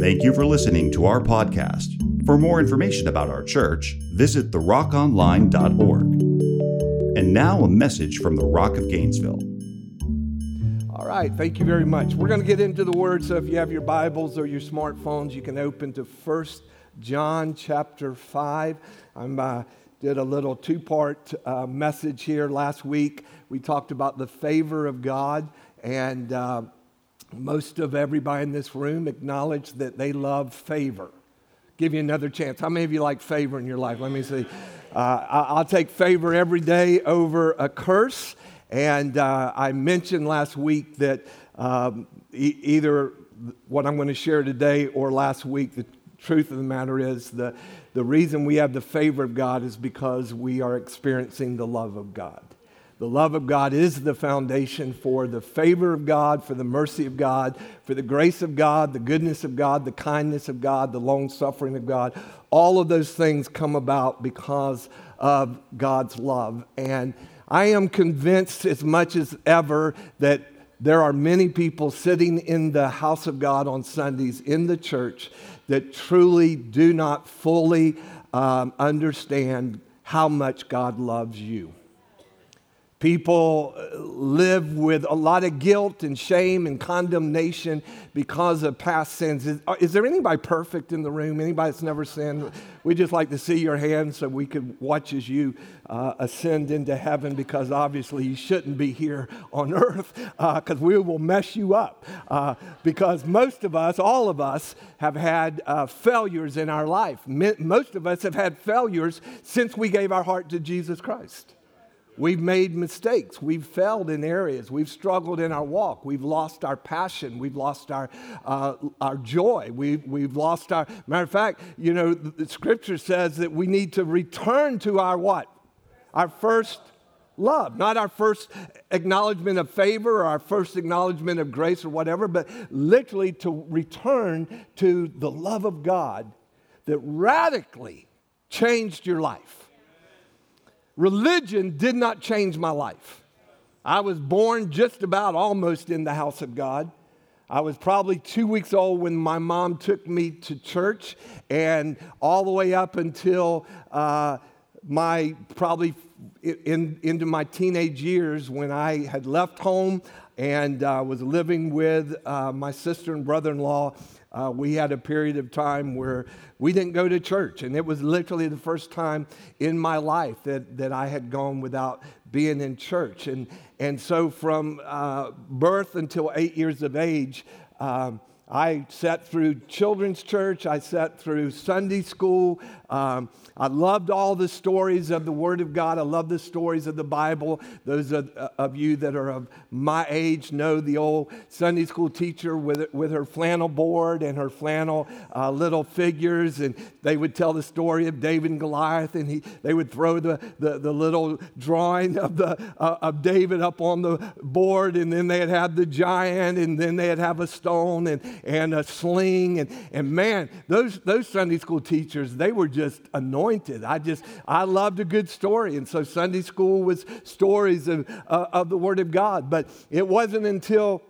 Thank you for listening to our podcast. For more information about our church, visit therockonline.org. And now a message from the Rock of Gainesville. All right, thank you very much. We're going to get into the Word, so if you have your Bibles or your smartphones, you can open to 1 John chapter 5. I did a little two-part message here last week. We talked about the favor of God, and most of everybody in this room acknowledged that they love favor. Give you another chance. How many of you like favor in your life? Let me see. I'll take favor every day over a curse. And I mentioned last week that either what I'm going to share today or last week, the truth of the matter is the reason we have the favor of God is because we are experiencing the love of God. The love of God is the foundation for the favor of God, for the mercy of God, for the grace of God, the goodness of God, the kindness of God, the long-suffering of God. All of those things come about because of God's love. And I am convinced as much as ever that there are many people sitting in the house of God on Sundays in the church that truly do not fully understand how much God loves you. People live with a lot of guilt and shame and condemnation because of past sins. Is there anybody perfect in the room? Anybody that's never sinned? We'd just like to see your hands so we could watch as you ascend into heaven, because obviously you shouldn't be here on earth because we will mess you up. Because most of us, all of us, have had failures in our life. Most of us have had failures since we gave our heart to Jesus Christ. We've made mistakes. We've failed in areas. We've struggled in our walk. We've lost our passion. We've lost our joy. We've lost our... Matter of fact, you know, the Scripture says that we need to return to our what? Our first love. Not our first acknowledgement of favor or our first acknowledgement of grace or whatever, but literally to return to the love of God that radically changed your life. Religion did not change my life. I was born just about almost in the house of God. I was probably 2 weeks old when my mom took me to church, and all the way up until into my teenage years, when I had left home and was living with my sister and brother-in-law. We had a period of time where we didn't go to church, and it was literally the first time in my life that I had gone without being in church. And so from birth until 8 years of age, I sat through children's church. I sat through Sunday school. I loved all the stories of the Word of God. I loved the stories of the Bible. Those of you that are of my age know the old Sunday school teacher with her flannel board and her flannel little figures. And they would tell the story of David and Goliath. And they would throw the little drawing of David up on the board. And then they'd have the giant. And then they'd have a stone. And a sling, and man, those Sunday school teachers, they were just anointed. I loved a good story, and so Sunday school was stories of the Word of God. But it wasn't until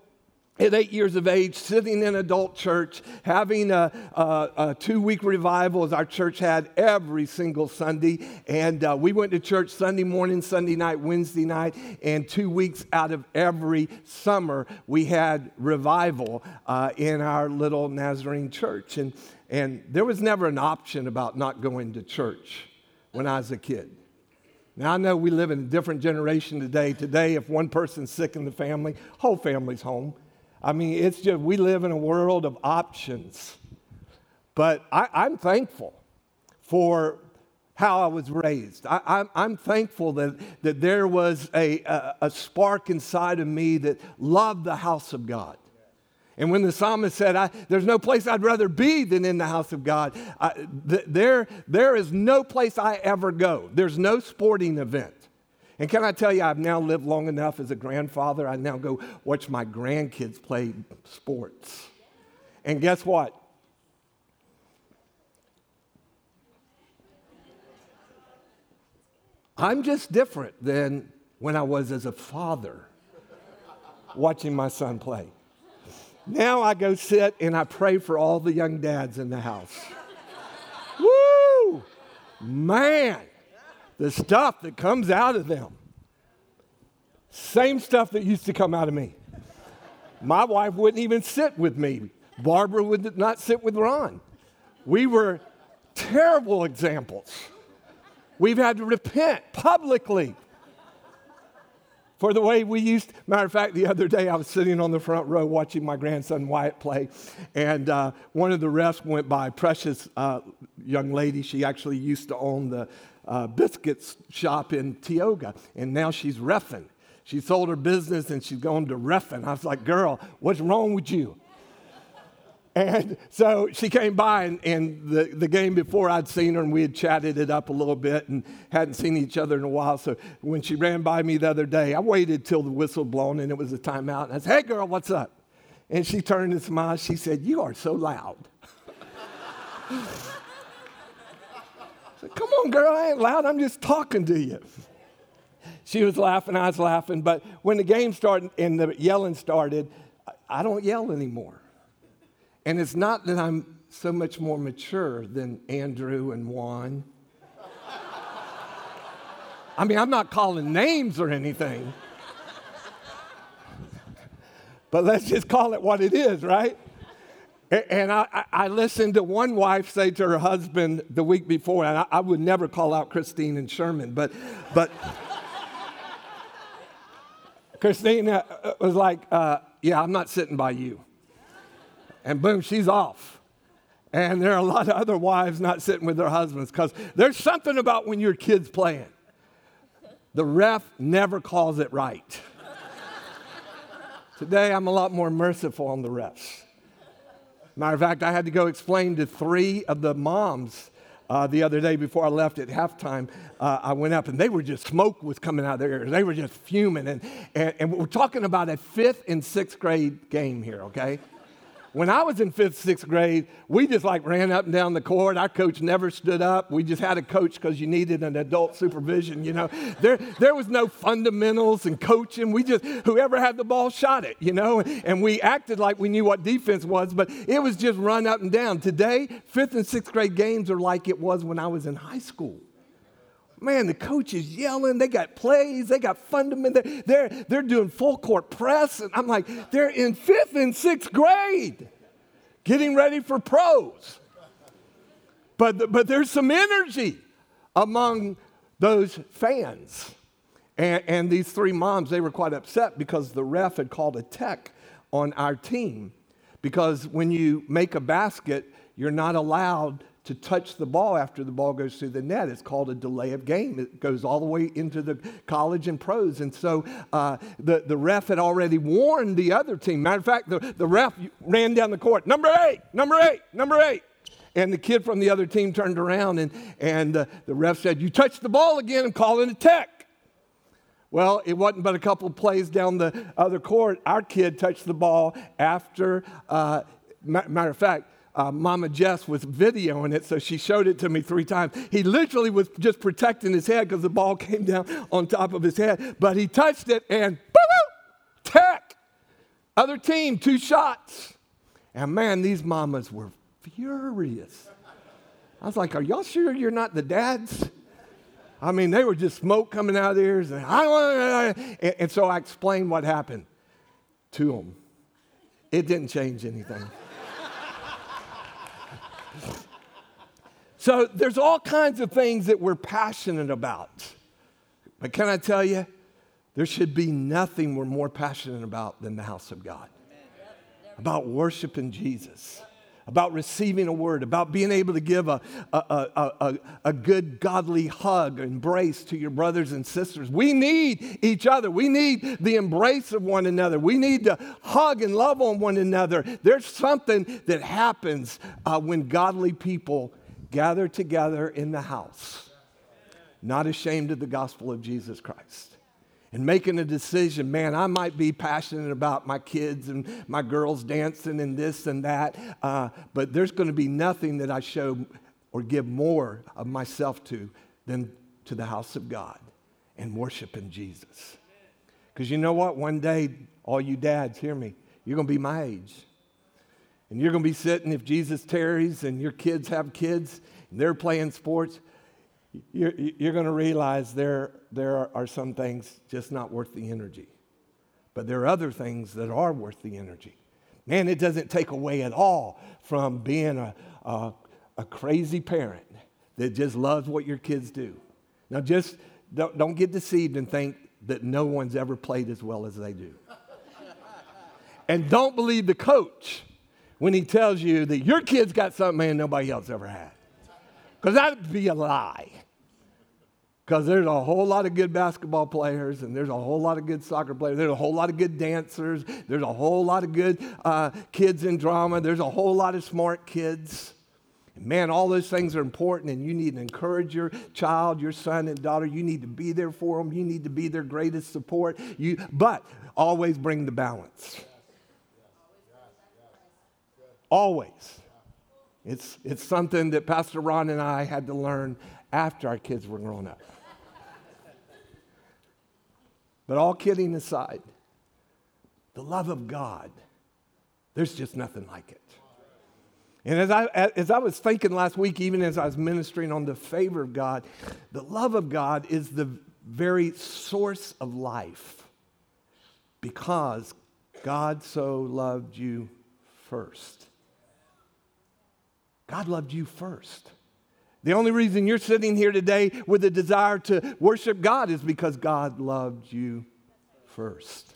at 8 years of age, sitting in adult church, having a 2-week revival as our church had every single Sunday. And we went to church Sunday morning, Sunday night, Wednesday night, and 2 weeks out of every summer we had revival in our little Nazarene church. And there was never an option about not going to church when I was a kid. Now, I know we live in a different generation today. Today, if one person's sick in the family, whole family's home. I mean, it's just, we live in a world of options. But I'm thankful for how I was raised. I'm thankful that there was a spark inside of me that loved the house of God. And when the psalmist said, there's no place I'd rather be than in the house of God, there is no place I ever go. There's no sporting event. And can I tell you, I've now lived long enough as a grandfather. I now go watch my grandkids play sports. And guess what? I'm just different than when I was as a father watching my son play. Now I go sit and I pray for all the young dads in the house. Woo! Man, the stuff that comes out of them. Same stuff that used to come out of me. My wife wouldn't even sit with me. Barbara would not sit with Ron. We were terrible examples. We've had to repent publicly for the way we used. Matter of fact, the other day I was sitting on the front row watching my grandson Wyatt play, and one of the refs went by. Precious young lady. She actually used to own the biscuits shop in Tioga, and now she's reffing. She sold her business and she's going to reffing. I was like, girl, what's wrong with you? And so she came by, and the game before I'd seen her, and we had chatted it up a little bit and hadn't seen each other in a while. So when she ran by me the other day, I waited till the whistle blown and it was a timeout. And I said, hey, girl, what's up? And she turned and smiled. She said, you are so loud. I said, come on, girl, I ain't loud. I'm just talking to you. She was laughing. I was laughing. But when the game started and the yelling started, I don't yell anymore. And it's not that I'm so much more mature than Andrew and Juan. I mean, I'm not calling names or anything. But let's just call it what it is, right? And I listened to one wife say to her husband the week before, and I would never call out Christine and Sherman, but Christine was like, yeah, I'm not sitting by you. And boom, she's off. And there are a lot of other wives not sitting with their husbands because there's something about when your kid's playing. The ref never calls it right. Today, I'm a lot more merciful on the refs. Matter of fact, I had to go explain to three of the moms the other day before I left at halftime. I went up, and they were just, smoke was coming out of their ears. They were just fuming. And we're talking about a 5th and 6th grade game here, okay? When I was in 5th, 6th grade, we just like ran up and down the court. Our coach never stood up. We just had a coach because you needed an adult supervision, you know. There was no fundamentals and coaching. We just, whoever had the ball shot it, you know. And we acted like we knew what defense was, but it was just run up and down. Today, 5th and 6th grade games are like it was when I was in high school. Man, the coach is yelling. They got plays. They got fundamental. They're doing full court press. And I'm like, they're in 5th and 6th grade getting ready for pros. But there's some energy among those fans. And these three moms, they were quite upset because the ref had called a tech on our team. Because when you make a basket, you're not allowed to touch the ball after the ball goes through the net. It's called a delay of game. It goes all the way into the college and pros. And so the ref had already warned the other team. Matter of fact, the ref ran down the court, number 8. And the kid from the other team turned around, and the ref said, you touched the ball again, I'm calling a tech. Well, it wasn't but a couple of plays down the other court. Our kid touched the ball after, matter of fact, Mama Jess was videoing it, so she showed it to me 3 times. He literally was just protecting his head because the ball came down on top of his head. But he touched it and boom, tech. Other team, 2 shots. And man, these mamas were furious. I was like, are y'all sure you're not the dads? I mean, they were just smoke coming out of their ears. And so I explained what happened to them. It didn't change anything. So there's all kinds of things that we're passionate about. But can I tell you, there should be nothing we're more passionate about than the house of God. Amen. About worshiping Jesus, about receiving a word, about being able to give a good godly hug, embrace to your brothers and sisters. We need each other. We need the embrace of one another. We need to hug and love on one another. There's something that happens when godly people gather together in the house, not ashamed of the gospel of Jesus Christ. And making a decision, man, I might be passionate about my kids and my girls dancing and this and that, but there's going to be nothing that I show or give more of myself to than to the house of God and worshiping Jesus. Because you know what? One day, all you dads, hear me, you're going to be my age. and you're going to be sitting, if Jesus tarries and your kids have kids and they're playing sports, you're going to realize there are some things just not worth the energy. But there are other things that are worth the energy. Man, it doesn't take away at all from being a crazy parent that just loves what your kids do. Now, just don't get deceived and think that no one's ever played as well as they do. And don't believe the coach when he tells you that your kid's got something nobody else ever had. Because that would be a lie. Because there's a whole lot of good basketball players, and there's a whole lot of good soccer players. There's a whole lot of good dancers. There's a whole lot of good kids in drama. There's a whole lot of smart kids. And man, all those things are important, and you need to encourage your child, your son and daughter. You need to be there for them. You need to be their greatest support. But always bring the balance. Always. It's something that Pastor Ron and I had to learn after our kids were grown up. But all kidding aside, the love of God, there's just nothing like it. And as I was thinking last week, even as I was ministering on the favor of God, the love of God is the very source of life, because God so loved you first. God loved you first. The only reason you're sitting here today with a desire to worship God is because God loved you first.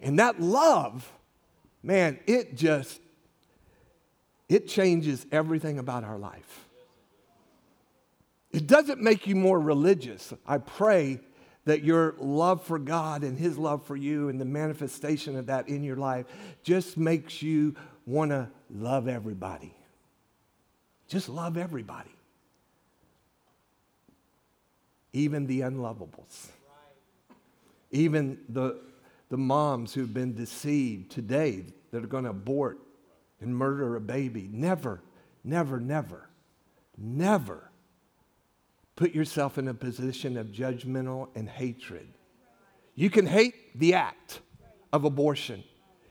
And that love, man, it changes everything about our life. It doesn't make you more religious. I pray that your love for God and His love for you and the manifestation of that in your life just makes you want to love everybody. Just love everybody. Even the unlovables. Even the moms who've been deceived today that are going to abort and murder a baby. Never, never, never, never put yourself in a position of judgmental and hatred. You can hate the act of abortion.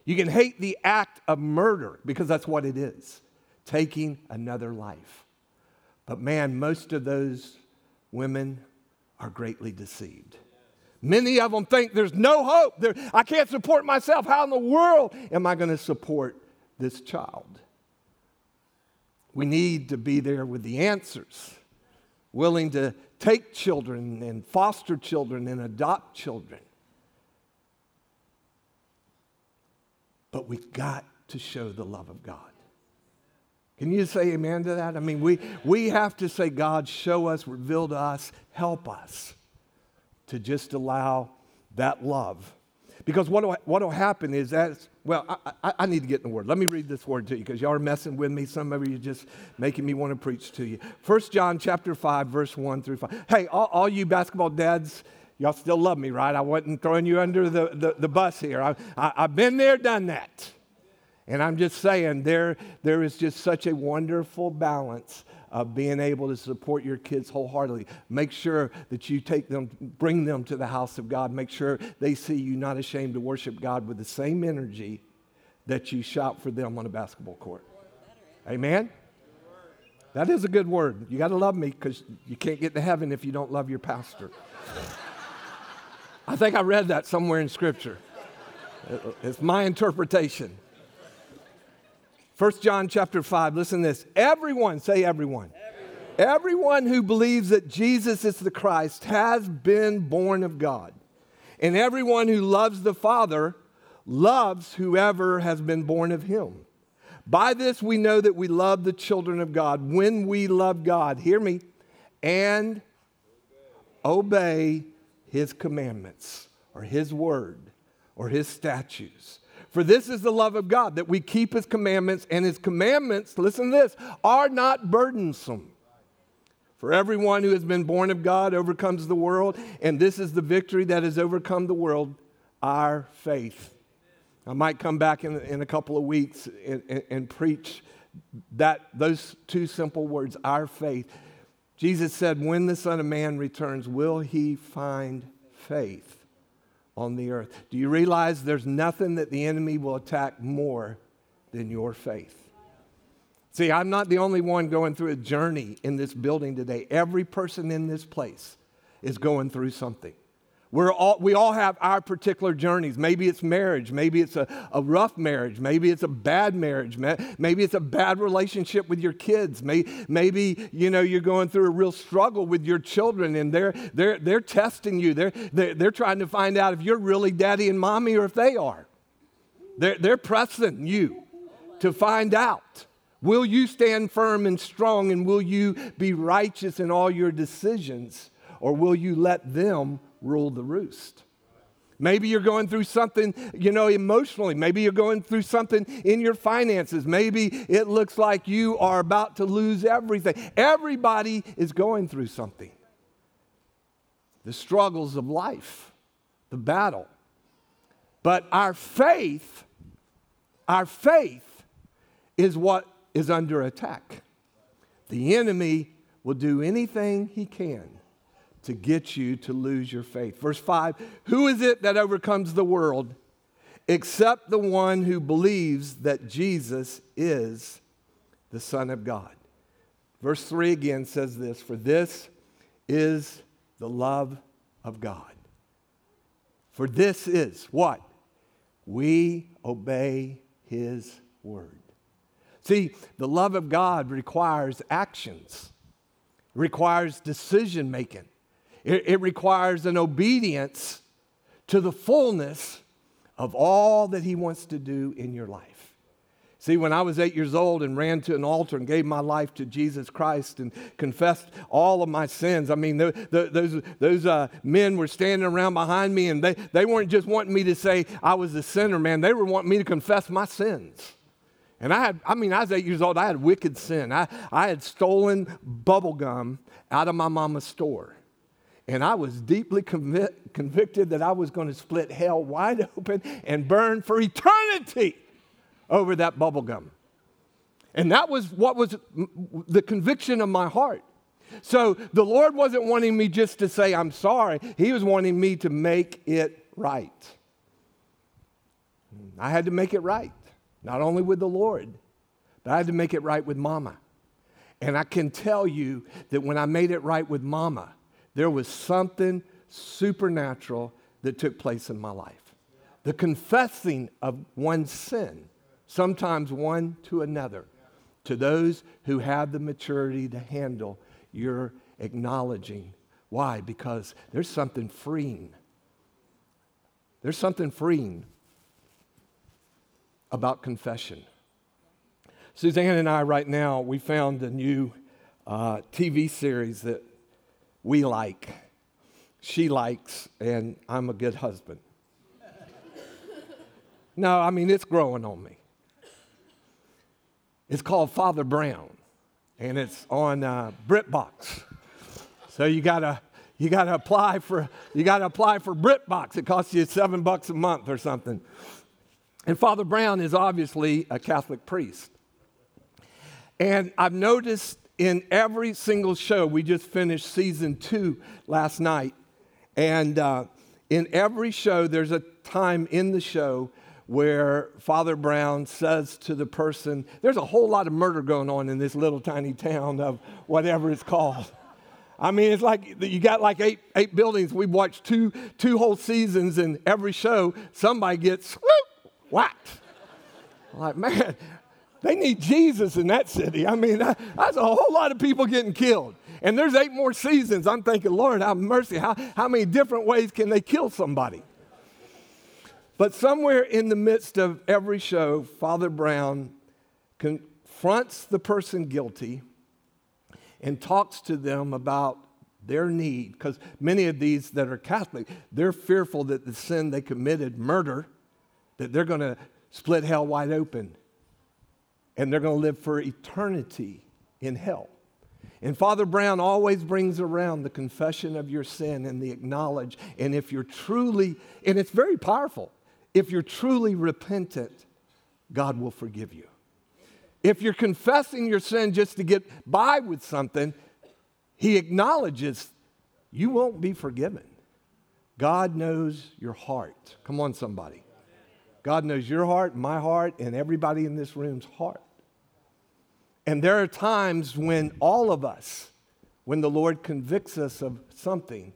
You can hate the act of murder, because that's what it is. Taking another life. But man, most of those women are greatly deceived. Many of them think there's no hope. I can't support myself. How in the world am I going to support this child? We need to be there with the answers, willing to take children and foster children and adopt children. But we've got to show the love of God. Can you say amen to that? I mean, we have to say, God, show us, reveal to us, help us to just allow that love. Because what'll happen is I need to get in the Word. Let me read this Word to you, because y'all are messing with me. Some of you are just making me want to preach to you. 1 John chapter 5, verse 1 through 5. Hey, all you basketball dads, y'all still love me, right? I wasn't throwing you under the bus here. I've been there, done that. And I'm just saying, there is just such a wonderful balance of being able to support your kids wholeheartedly. Make sure that you bring them to the house of God. Make sure they see you not ashamed to worship God with the same energy that you shout for them on a basketball court. Amen? That is a good word. You got to love me, because you can't get to heaven if you don't love your pastor. I think I read that somewhere in Scripture. It's my interpretation. 1 John chapter 5, listen to this. Everyone, say everyone. Everyone who believes that Jesus is the Christ has been born of God. And everyone who loves the Father loves whoever has been born of Him. By this we know that we love the children of God, when we love God, hear me, and obey His commandments, or His word, or His statutes. For this is the love of God, that we keep His commandments, and His commandments, listen to this, are not burdensome. For everyone who has been born of God overcomes the world, and this is the victory that has overcome the world, our faith. I might come back in a couple of weeks and preach those two simple words, our faith. Jesus said, when the Son of Man returns, will He find faith on the earth? Do you realize there's nothing that the enemy will attack more than your faith. See, I'm not the only one going through a journey in this building today. Every person in this place is going through something. We all have our particular journeys. Maybe it's marriage. Maybe it's a rough marriage. Maybe it's a bad marriage. Maybe it's a bad relationship with your kids. Maybe you know, you're going through a real struggle with your children, and they're testing you. They're trying to find out if you're really daddy and mommy or if they are. They're pressing you to find out. Will you stand firm and strong, and will you be righteous in all your decisions, or will you let them rule the roost? Maybe you're going through something, you know, emotionally. Maybe you're going through something in your finances. Maybe it looks like you are about to lose everything. Everybody is going through something. The struggles of life, the battle. But our faith is what is under attack. The enemy will do anything he can to get you to lose your faith. Verse 5, who is it that overcomes the world except the one who believes that Jesus is the Son of God? Verse 3 again says this, for this is the love of God. For this is what? We obey His word. See, the love of God requires actions, requires decision making. It requires an obedience to the fullness of all that He wants to do in your life. See, when I was 8 years old and ran to an altar and gave my life to Jesus Christ and confessed all of my sins, I mean, those men were standing around behind me, and they weren't just wanting me to say I was a sinner, man. They were wanting me to confess my sins. And I was 8 years old. I had wicked sin. I had stolen bubble gum out of my mama's store. And I was deeply convicted that I was going to split hell wide open and burn for eternity over that bubblegum. And that was what was the conviction of my heart. So the Lord wasn't wanting me just to say, I'm sorry. He was wanting me to make it right. I had to make it right, not only with the Lord, but I had to make it right with Mama. And I can tell you that when I made it right with Mama, there was something supernatural that took place in my life. The confessing of one's sin, sometimes one to another, to those who have the maturity to handle your acknowledging. Why? Because there's something freeing. There's something freeing about confession. Suzanne and I right now, we found a new TV series that we like, she likes, and I'm a good husband. No, I mean, it's growing on me. It's called Father Brown, and it's on BritBox. So you gotta apply for BritBox. It costs you $7 a month or something. And Father Brown is obviously a Catholic priest, and I've noticed in every single show. We just finished season 2 last night. And in every show, there's a time in the show where Father Brown says to the person, there's a whole lot of murder going on in this little tiny town of whatever it's called. I mean, it's like you got like eight buildings. We've watched two whole seasons, and every show, somebody gets whacked. I'm like, man, they need Jesus in that city. I mean, that's a whole lot of people getting killed. And there's 8 more seasons. I'm thinking, Lord, have mercy. How many different ways can they kill somebody? But somewhere in the midst of every show, Father Brown confronts the person guilty and talks to them about their need. Because many of these that are Catholic, they're fearful that the sin they committed, murder, that they're going to split hell wide open. And they're going to live for eternity in hell. And Father Brown always brings around the confession of your sin and the acknowledge. And if you're truly, and it's very powerful, if you're truly repentant, God will forgive you. If you're confessing your sin just to get by with something, He acknowledges you won't be forgiven. God knows your heart. Come on, somebody. God knows your heart, my heart, and everybody in this room's heart. And there are times when all of us, when the Lord convicts us of something,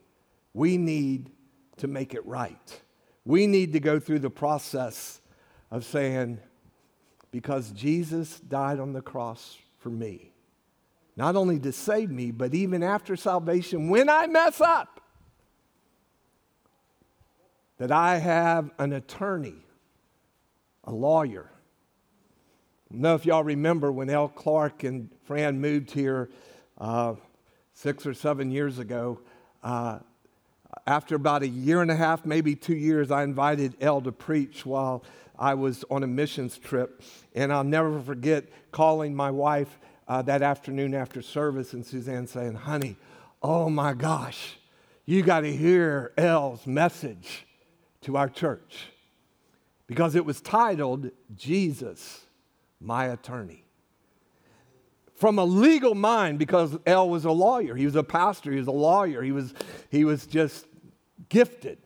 we need to make it right. We need to go through the process of saying, because Jesus died on the cross for me, not only to save me, but even after salvation, when I mess up, that I have an attorney, a lawyer. I don't know if y'all remember when L. Clark and Fran moved here 6 or 7 years ago. After about a year and a half, maybe 2 years, I invited L. to preach while I was on a missions trip. And I'll never forget calling my wife that afternoon after service and Suzanne saying, honey, oh my gosh, you got to hear L's message to our church. Because it was titled, Jesus, My Attorney. From a legal mind, because L was a lawyer. He was a pastor. He was a lawyer. He was just gifted.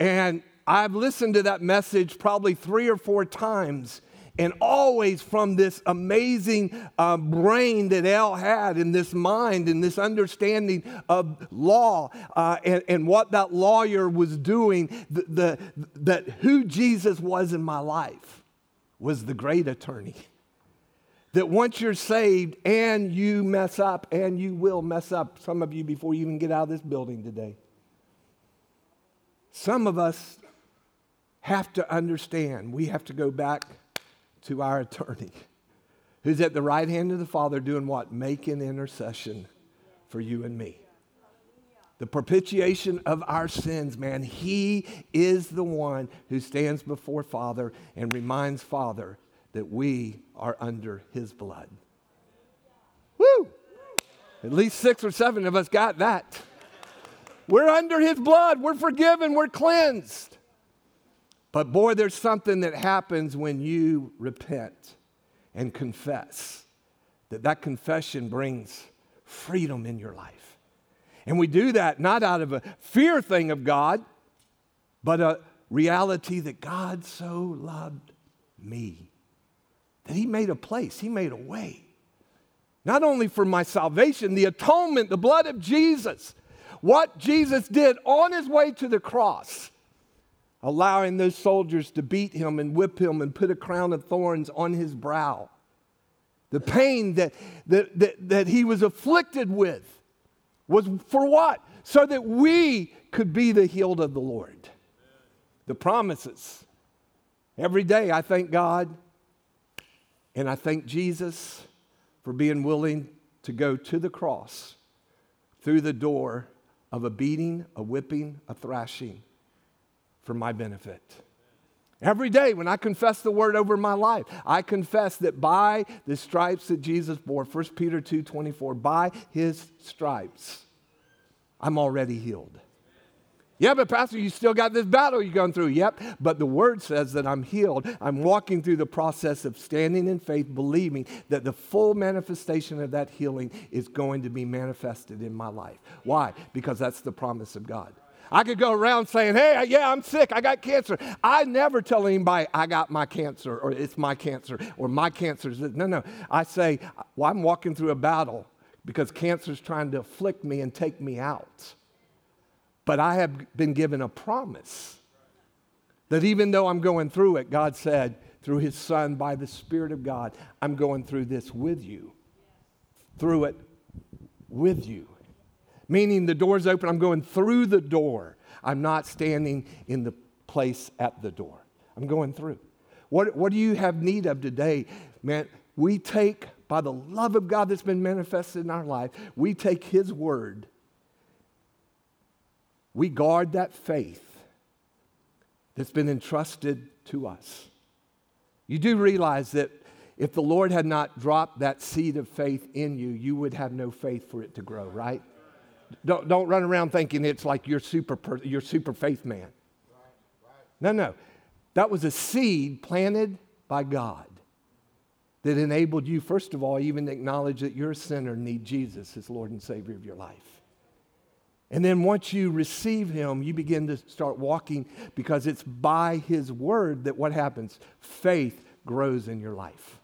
And I've listened to that message probably 3 or 4 times, and always from this amazing brain that L had, and this mind and this understanding of law and what that lawyer was doing, that who Jesus was in my life was the great attorney. That once you're saved and you mess up, and you will mess up, some of you before you even get out of this building today, some of us have to understand we have to go back to our attorney who's at the right hand of the Father doing what? Making intercession for you and me. The propitiation of our sins, man. He is the one who stands before Father and reminds Father that we are under his blood. Woo! At least 6 or 7 of us got that. We're under his blood. We're forgiven. We're cleansed. But boy, there's something that happens when you repent and confess. That confession brings freedom in your life. And we do that not out of a fear thing of God, but a reality that God so loved me, that he made a place, he made a way. Not only for my salvation, the atonement, the blood of Jesus, what Jesus did on his way to the cross, allowing those soldiers to beat him and whip him and put a crown of thorns on his brow. The pain that he was afflicted with was for what? So that we could be the healed of the Lord. The promises. Every day I thank God. And I thank Jesus for being willing to go to the cross through the door of a beating, a whipping, a thrashing for my benefit. Every day when I confess the word over my life, I confess that by the stripes that Jesus bore, 1 Peter 2:24, by his stripes, I'm already healed. Yeah, but Pastor, you still got this battle you're going through. Yep, but the Word says that I'm healed. I'm walking through the process of standing in faith, believing that the full manifestation of that healing is going to be manifested in my life. Why? Because that's the promise of God. I could go around saying, hey, yeah, I'm sick. I got cancer. I never tell anybody I got my cancer or it's my cancer or my cancer's this. No. I say, well, I'm walking through a battle because cancer's trying to afflict me and take me out. But I have been given a promise that even though I'm going through it, God said, through his Son, by the Spirit of God, I'm going through this with you. Through it with you. Meaning the door's open. I'm going through the door. I'm not standing in the place at the door. I'm going through. What do you have need of today? Man, we take, by the love of God that's been manifested in our life, we take his word. We guard that faith that's been entrusted to us. You do realize that if the Lord had not dropped that seed of faith in you, you would have no faith for it to grow, right? Don't run around thinking it's like you're super faith man. No. That was a seed planted by God that enabled you, first of all, even to acknowledge that you're a sinner and need Jesus as Lord and Savior of your life. And then once you receive him, you begin to start walking, because it's by his word that what happens? Faith grows in your life.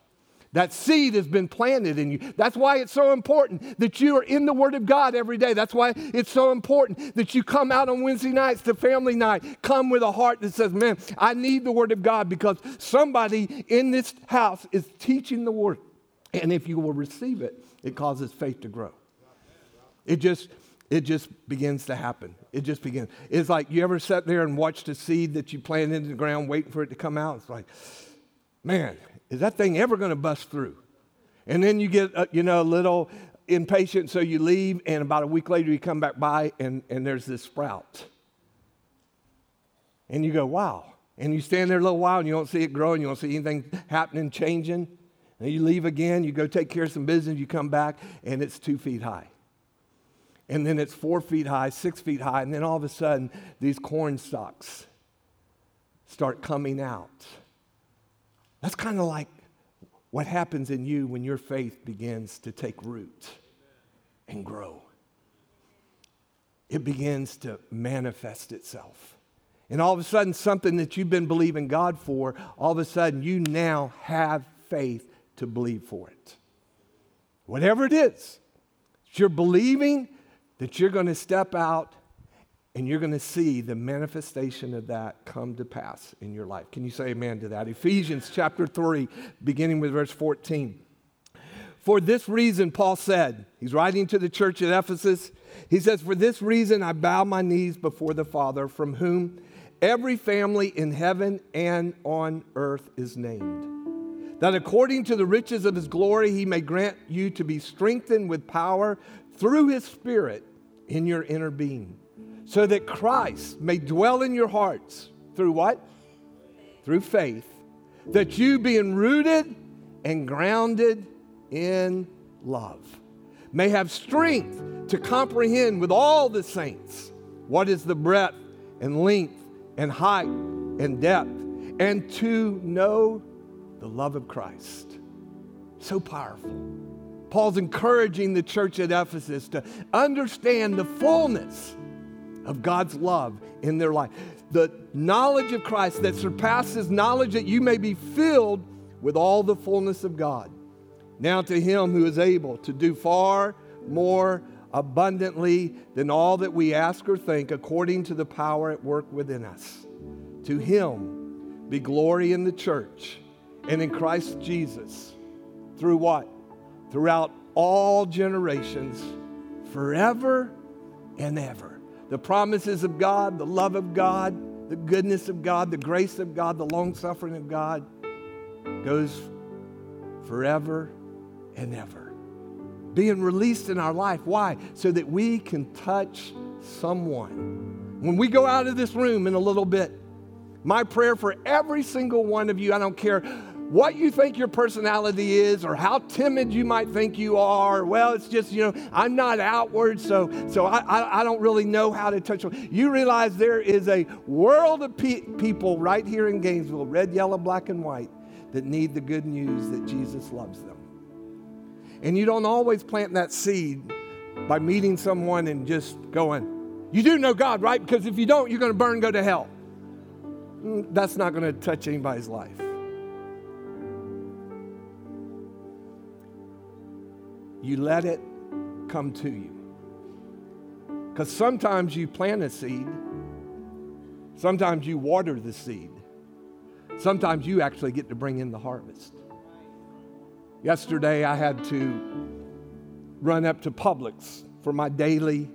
That seed has been planted in you. That's why it's so important that you are in the Word of God every day. That's why it's so important that you come out on Wednesday nights to family night. Come with a heart that says, man, I need the Word of God, because somebody in this house is teaching the Word. And if you will receive it, it causes faith to grow. It just begins to happen. It just begins. It's like, you ever sat there and watched the seed that you planted in the ground waiting for it to come out? It's like, man, is that thing ever going to bust through? And then you get, a little impatient, so you leave, and about a week later you come back by, and there's this sprout. And you go, wow. And you stand there a little while, and you don't see it growing. You don't see anything happening, changing. And you leave again. You go take care of some business. You come back, and it's 2 feet high. And then it's 4 feet high, 6 feet high. And then all of a sudden, these corn stalks start coming out. That's kind of like what happens in you when your faith begins to take root and grow. It begins to manifest itself. And all of a sudden, something that you've been believing God for, all of a sudden you now have faith to believe for it. Whatever it is, you're believing that you're going to step out and you're going to see the manifestation of that come to pass in your life. Can you say amen to that? Ephesians chapter 3, beginning with verse 14. For this reason, Paul said, he's writing to the church at Ephesus. He says, for this reason, I bow my knees before the Father, from whom every family in heaven and on earth is named, that according to the riches of his glory, he may grant you to be strengthened with power through his Spirit in your inner being, so that Christ may dwell in your hearts through what? Through faith, that you, being rooted and grounded in love, may have strength to comprehend with all the saints what is the breadth and length and height and depth, and to know the love of Christ. So powerful. Paul's encouraging the church at Ephesus to understand the fullness of God's love in their life. The knowledge of Christ that surpasses knowledge, that you may be filled with all the fullness of God. Now to him who is able to do far more abundantly than all that we ask or think, according to the power at work within us. To him be glory in the church and in Christ Jesus, through what? Throughout all generations, forever and ever. The promises of God, the love of God, the goodness of God, the grace of God, the long-suffering of God goes forever and ever. Being released in our life. Why? So that we can touch someone. When we go out of this room in a little bit, my prayer for every single one of you, I don't care what you think your personality is, or how timid you might think you are. Well, it's just, I'm not outward, so I don't really know how to touch. You realize there is a world of people right here in Gainesville, red, yellow, black, and white, that need the good news that Jesus loves them. And you don't always plant that seed by meeting someone and just going, you do know God, right? Because if you don't, you're going to burn and go to hell. That's not going to touch anybody's life. You let it come to you. Because sometimes you plant a seed. Sometimes you water the seed. Sometimes you actually get to bring in the harvest. Yesterday I had to run up to Publix for my daily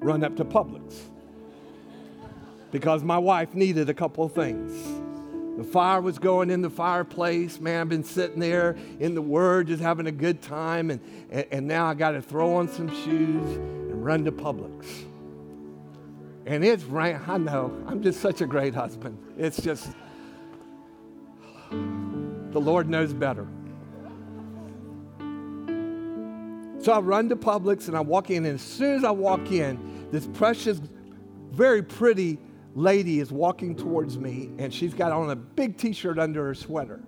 run up to Publix, because my wife needed a couple of things. The fire was going in the fireplace. Man, I've been sitting there in the Word, just having a good time. And now I got to throw on some shoes and run to Publix. And it's rain. I know. I'm just such a great husband. It's just, the Lord knows better. So I run to Publix and I walk in. And as soon as I walk in, this precious, very pretty lady is walking towards me, and she's got on a big t-shirt under her sweater,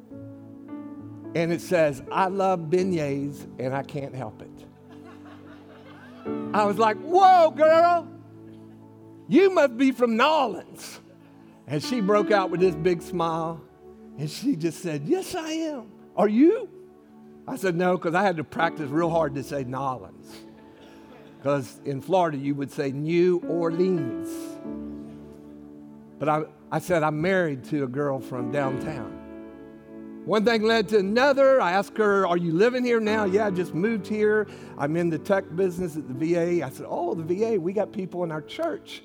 and it says, I love beignets and I can't help it. I was like, whoa, girl, You must be from New Orleans. And she broke out with this big smile. And she just said, yes, I am. Are you? I said, no, because I had to practice real hard to say New Orleans. Because in Florida, you would say New Orleans. But I said, I'm married to a girl from downtown. One thing led to another. I asked her, are you living here now? Yeah, I just moved here. I'm in the tech business at the VA. I said, oh, the VA, we got people in our church.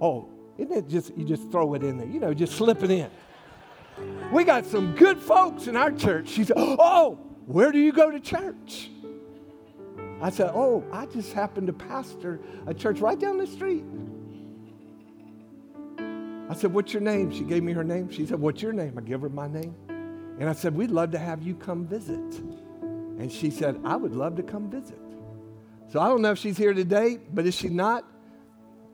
Oh, isn't it just, you just throw it in there, you know, just slip it in. We got some good folks in our church. She said, oh, where do you go to church? I said, oh, I just happened to pastor a church right down the street. I said, what's your name? She gave me her name. She said, what's your name? I give her my name. And I said, we'd love to have you come visit. And she said, I would love to come visit. So I don't know if she's here today, but if she's not,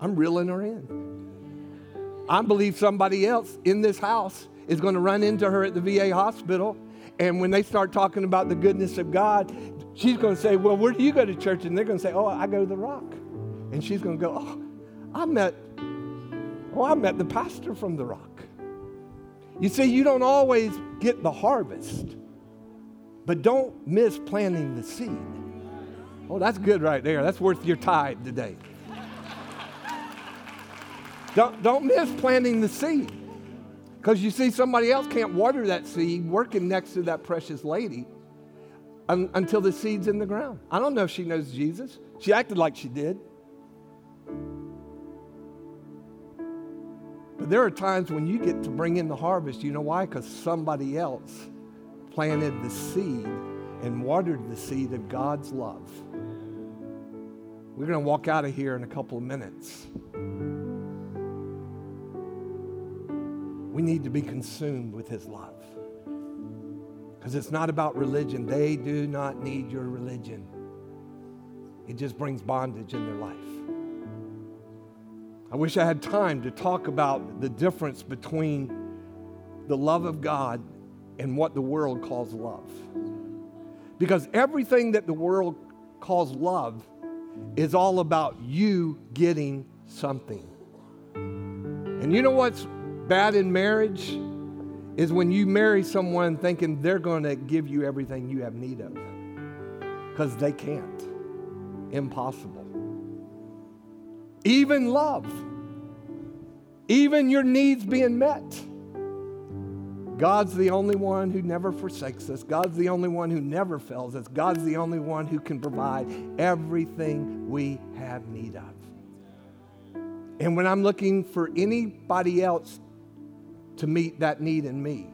I'm reeling her in. I believe somebody else in this house is going to run into her at the VA hospital. And when they start talking about the goodness of God, she's going to say, well, where do you go to church? And they're going to say, oh, I go to the Rock. And she's going to go, I met the pastor from the Rock. You see, you don't always get the harvest, but don't miss planting the seed. Oh, that's good right there. That's worth your tithe today. Don't miss planting the seed. Because you see, somebody else can't water that seed working next to that precious lady until the seed's in the ground. I don't know if she knows Jesus. She acted like she did. But there are times when you get to bring in the harvest. You know why? Because somebody else planted the seed and watered the seed of God's love. We're going to walk out of here in a couple of minutes. We need to be consumed with his love. Because it's not about religion. They do not need your religion. It just brings bondage in their life. I wish I had time to talk about the difference between the love of God and what the world calls love. Because everything that the world calls love is all about you getting something. And you know what's bad in marriage is when you marry someone thinking they're going to give you everything you have need of, because they can't. Impossible. Even love, even your needs being met. God's the only one who never forsakes us. God's the only one who never fails us. God's the only one who can provide everything we have need of. And when I'm looking for anybody else to meet that need in me,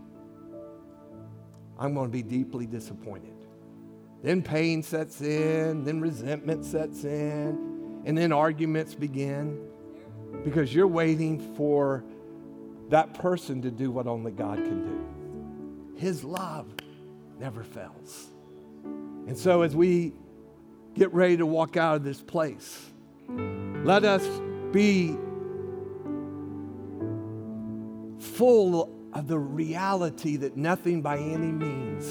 I'm going to be deeply disappointed. Then pain sets in, then resentment sets in, and then arguments begin, because you're waiting for that person to do what only God can do. His love never fails. And so as we get ready to walk out of this place, let us be full of the reality that nothing by any means,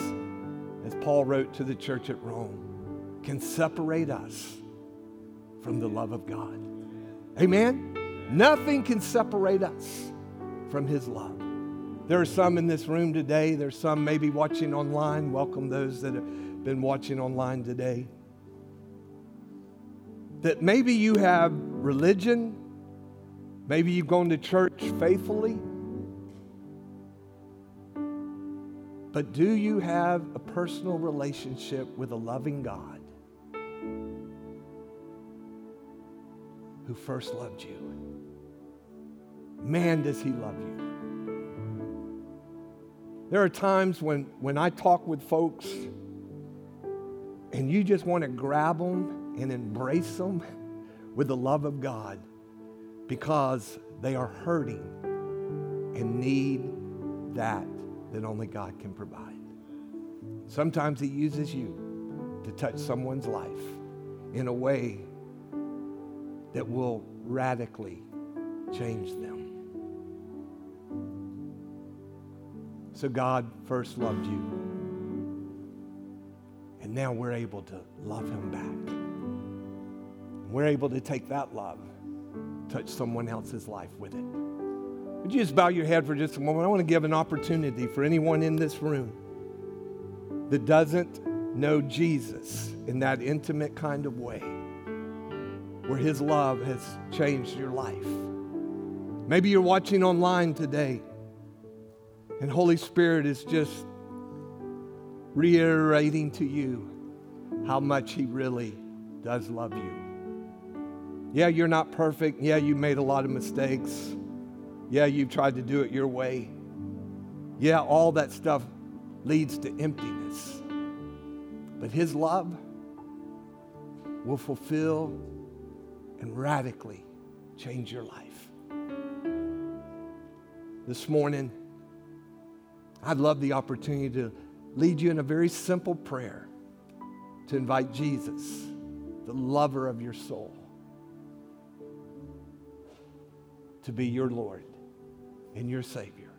as Paul wrote to the church at Rome, can separate us from the love of God. Amen? Nothing can separate us from his love. There are some in this room today. There's some maybe watching online. Welcome those that have been watching online today. That maybe you have religion. Maybe you've gone to church faithfully. But do you have a personal relationship with a loving God who first loved you? Man, does he love you. There are times when I talk with folks and you just want to grab them and embrace them with the love of God, because they are hurting and need that only God can provide. Sometimes he uses you to touch someone's life in a way that will radically change them. So God first loved you, and now we're able to love him back. We're able to take that love touch someone else's life with it. Would you just bow your head for just a moment? I want to give an opportunity for anyone in this room that doesn't know Jesus in that intimate kind of way, where His love has changed your life. Maybe you're watching online today, and Holy Spirit is just reiterating to you how much He really does love you. Yeah, you're not perfect. Yeah, you made a lot of mistakes. Yeah, you've tried to do it your way. Yeah, all that stuff leads to emptiness. But His love will fulfill and radically change your life. This morning, I'd love the opportunity to lead you in a very simple prayer to invite Jesus, the lover of your soul, to be your Lord and your Savior.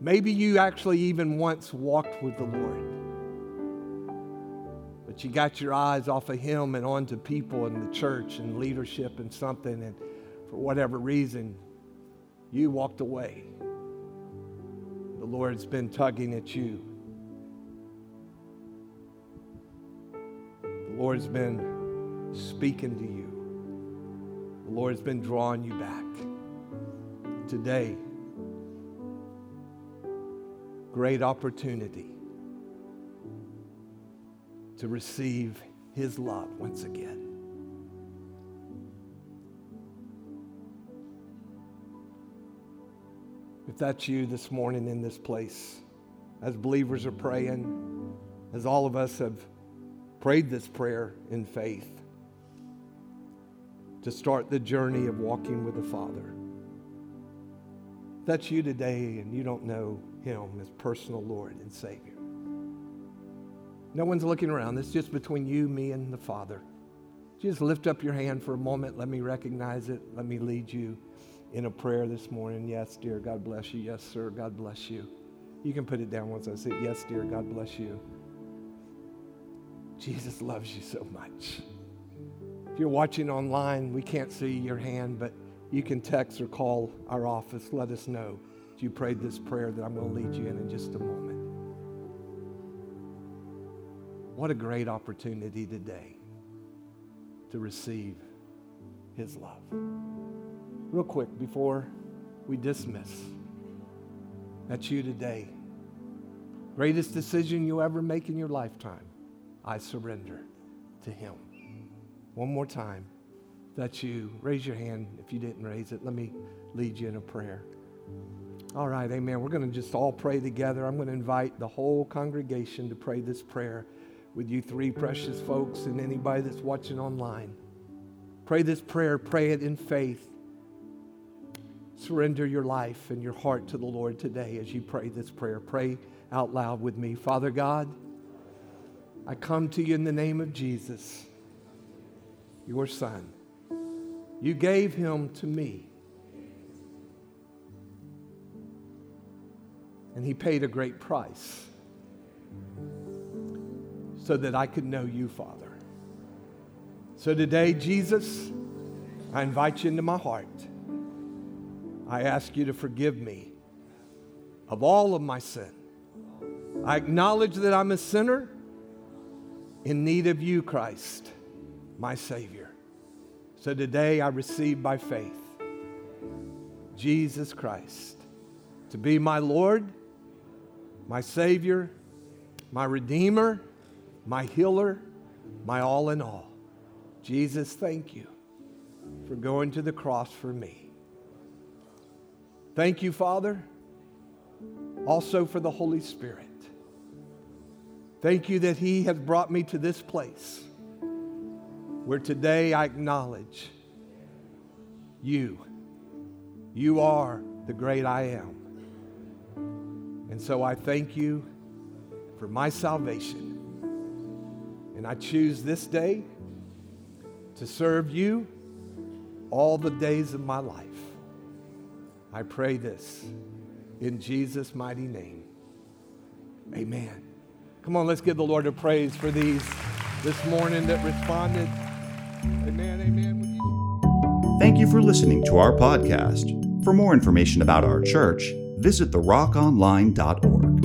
Maybe you actually even once walked with the Lord, but you got your eyes off of Him and onto people and the church and leadership and something, and for whatever reason, you walked away. The Lord's been tugging at you. The Lord's been speaking to you. The Lord's been drawing you back. Today, great opportunity to receive His love once again. If that's you this morning in this place, as believers are praying, as all of us have prayed this prayer in faith to start the journey of walking with the Father, if that's you today and you don't know Him as personal Lord and Savior, no one's looking around. It's just between you, me, and the Father. Just lift up your hand for a moment. Let me recognize it. Let me lead you in a prayer this morning. Yes, dear, God bless you. Yes, sir, God bless you. You can put it down once I say, yes, dear, God bless you. Jesus loves you so much. If you're watching online, we can't see your hand, but you can text or call our office. Let us know you prayed this prayer that I'm going to lead you in just a moment. What a great opportunity today to receive His love. Real quick, before we dismiss, that's you today. Greatest decision you'll ever make in your lifetime. I surrender to Him. One more time. That's you. Raise your hand if you didn't raise it. Let me lead you in a prayer. All right, amen. We're going to just all pray together. I'm going to invite the whole congregation to pray this prayer with you three precious folks and anybody that's watching online. Pray this prayer. Pray it in faith. Surrender your life and your heart to the Lord today as you pray this prayer. Pray out loud with me. Father God, I come to you in the name of Jesus, your Son. You gave Him to me. And He paid a great price so that I could know you, Father. So today, Jesus, I invite you into my heart. I ask you to forgive me of all of my sin. I acknowledge that I'm a sinner in need of you, Christ, my Savior. So today, I receive by faith Jesus Christ to be my Lord, my Savior, my Redeemer, my Healer, my all in all. Jesus, thank you for going to the cross for me. Thank you, Father, also for the Holy Spirit. Thank you that He has brought me to this place where today I acknowledge you. You are the great I am. And so I thank you for my salvation. And I choose this day to serve you all the days of my life. I pray this in Jesus' mighty name. Amen. Come on, let's give the Lord a praise for these this morning that responded. Amen, amen. Thank you for listening to our podcast. For more information about our church, visit therockonline.org.